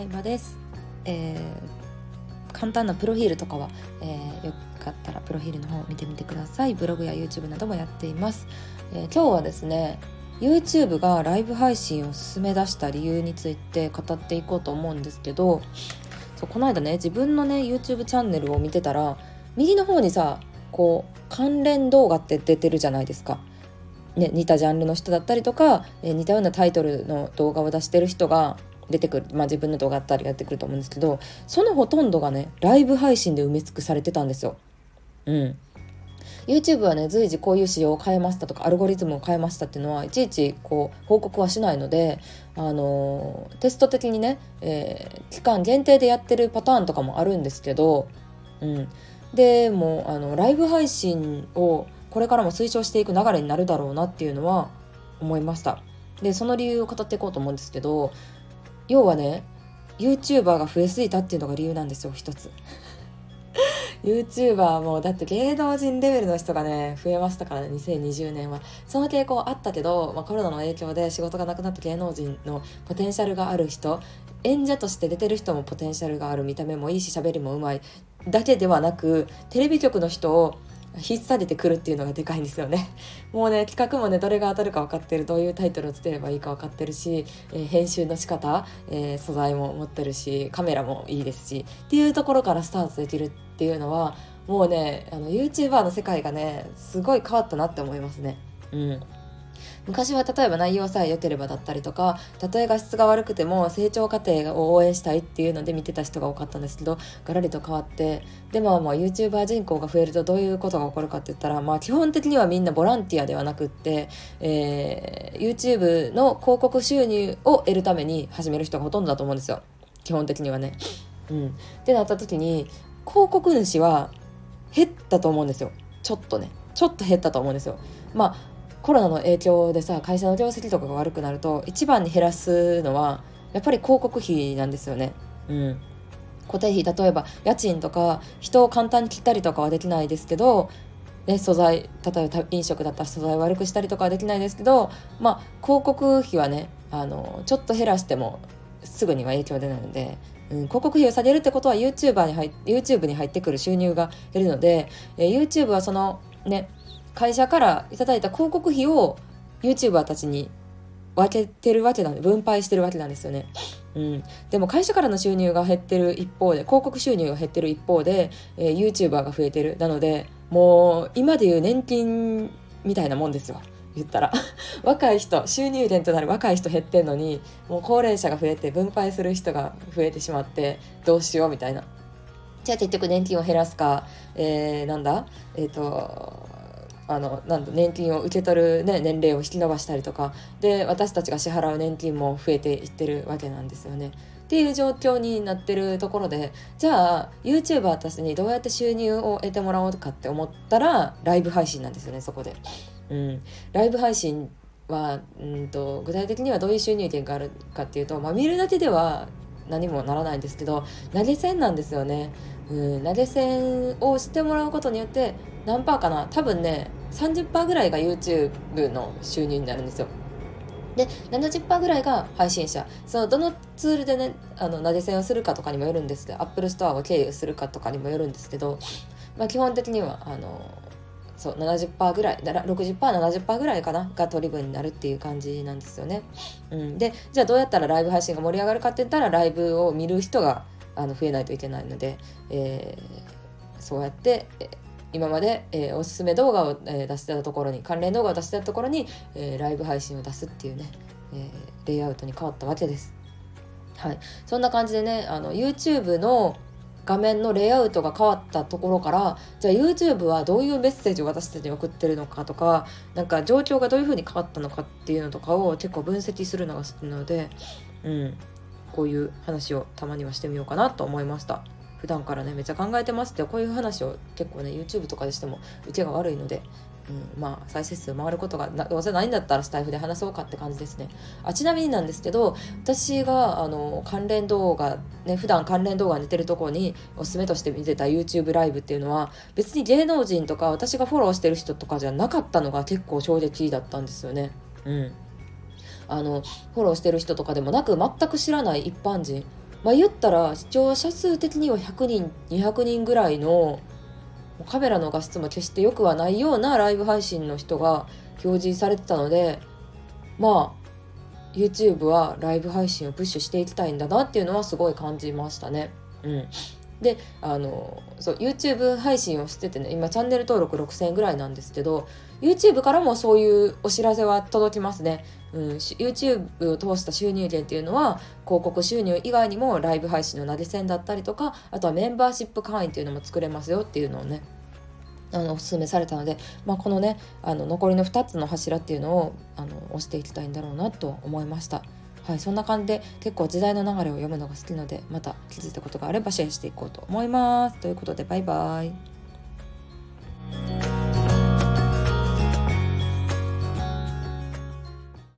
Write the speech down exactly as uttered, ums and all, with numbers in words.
あいまです、えー、簡単なプロフィールとかは、えー、よかったらプロフィールの方を見てみてください。ブログや YouTube などもやっています、えー、今日はですね YouTube がライブ配信を進め出した理由について語っていこうと思うんですけど、そうこの間ね自分のね YouTube チャンネルを見てたら右の方にさこう関連動画って出てるじゃないですか、ね、似たジャンルの人だったりとか、えー、似たようなタイトルの動画を出してる人が出てくる、まあ、自分の動画だったりやってくると思うんですけど、そのほとんどがねライブ配信で埋め尽くされてたんですよ、うん、YouTube はね随時こういう仕様を変えましたとかアルゴリズムを変えましたっていうのはいちいちこう報告はしないので、あのー、テスト的にね、えー、期間限定でやってるパターンとかもあるんですけど、うん、でもあのライブ配信をこれからも推奨していく流れになるだろうなっていうのは思いました。でその理由を語っていこうと思うんですけど、要はね YouTuber が増えすぎたっていうのが理由なんですよ一つYouTuber もだって芸能人レベルの人がね増えましたからねにせんにじゅうねんは。その傾向あったけど、まあ、コロナの影響で仕事がなくなった芸能人のポテンシャルがある人、演者として出てる人もポテンシャルがある、見た目もいいし喋りもうまいだけではなくテレビ局の人を引っされてくるっていうのがでかいんですよね。もうね企画もねどれが当たるか分かってる、どういうタイトルをつければいいか分かってるし、えー、編集の仕方、えー、素材も持ってるしカメラもいいですしっていうところからスタートできるっていうのはもうねあの YouTuber の世界がねすごい変わったなって思いますね。うん昔は例えば内容さえ良ければだったりとか、たとえ画質が悪くても成長過程を応援したいっていうので見てた人が多かったんですけど、ガラリと変わって、でもまあ YouTuber 人口が増えるとどういうことが起こるかって言ったら、まあ、基本的にはみんなボランティアではなくって、えー、YouTube の広告収入を得るために始める人がほとんどだと思うんですよ基本的にはね、うん、ってなった時に広告主は減ったと思うんですよ。ちょっとねちょっと減ったと思うんですよ。まあコロナの影響でさ会社の業績とかが悪くなると一番に減らすのはやっぱり広告費なんですよね、うん、固定費例えば家賃とか人を簡単に切ったりとかはできないですけど、ね、素材例えば飲食だったら素材を悪くしたりとかはできないですけど、まあ、広告費はねあのちょっと減らしてもすぐには影響出ないので、うん、広告費を下げるってことは YouTuber に入 YouTube に入ってくる収入が減るので、えー、YouTube はそのね会社からいただいた広告費を YouTuber たちに分けてるわけなんで分配してるわけなんですよね、うん、でも会社からの収入が減ってる一方で広告収入が減ってる一方で、えー、YouTuber が増えてる。なのでもう今でいう年金みたいなもんですよ言ったら若い人収入源となる若い人減ってんのにもう高齢者が増えて分配する人が増えてしまってどうしようみたいな。じゃあ結局年金を減らすか、えー、なんだえっ、ー、とあのなんと年金を受け取る、ね、年齢を引き延ばしたりとかで私たちが支払う年金も増えていってるわけなんですよねっていう状況になってるところで、じゃあ YouTuber たちにどうやって収入を得てもらおうかって思ったらライブ配信なんですよねそこで、うん、ライブ配信はうんと具体的にはどういう収入源があるかっていうと、まあ、見るだけでは何もならないんですけど投げ銭なんですよね、うん、投げ銭をしてもらうことによって何パーかな多分ね さんじゅっパーセント ぐらいが YouTube の収入になるんですよ。で ななじゅっパーセント ぐらいが配信者、そのどのツールでねあの投げ銭をするかとかにもよるんですけど Apple Store を経由するかとかにもよるんですけど、まあ、基本的にはあのそう ななじゅっパーセント ぐらい ろくじゅっパーセントななじゅっパーセント ぐらいかなが取り分になるっていう感じなんですよね、うん、でじゃあどうやったらライブ配信が盛り上がるかって言ったらライブを見る人があの増えないといけないので、えー、そうやって今まで、えー、おすすめ動画を、えー、出してたところに関連動画を出してたところに、えー、ライブ配信を出すっていうね、えー、レイアウトに変わったわけです、はい、そんな感じでねあの YouTube の画面のレイアウトが変わったところからじゃあ YouTube はどういうメッセージを私たちに送ってるのかとかなんか状況がどういう風に変わったのかっていうのとかを結構分析するのが好きなので、うん、こういう話をたまにはしてみようかなと思いました。普段からねめっちゃ考えてますってこういう話を結構ね YouTube とかでしても受けが悪いので、うん、まあ再生数回ることがどうせないんだったらスタイフで話そうかって感じですね。あちなみになんですけど私があの関連動画ね普段関連動画に出てるところにおすすめとして見てた YouTube ライブっていうのは別に芸能人とか私がフォローしてる人とかじゃなかったのが結構衝撃だったんですよね。うんあのフォローしてる人とかでもなく全く知らない一般人まあ、言ったら視聴者数的にはひゃくにんにひゃくにんぐらいのカメラの画質も決して良くはないようなライブ配信の人が表示されてたので、まあ YouTube はライブ配信をプッシュしていきたいんだなっていうのはすごい感じましたね。うん、であのそう YouTube 配信をしててね、今チャンネル登録ろくせんえんぐらいなんですけど、 YouTube からもそういうお知らせは届きますね。うん、YouTube を通した収入源っていうのは広告収入以外にもライブ配信の投げ銭だったりとか、あとはメンバーシップ会員っていうのも作れますよっていうのをね、あのおすすめされたので、まあ、このねあの残りのふたつの柱っていうのをあの押していきたいんだろうなと思いました。はい、そんな感じで結構時代の流れを読むのが好きなので、また気づいたことがあればシェアしていこうと思います。ということでバイバイ。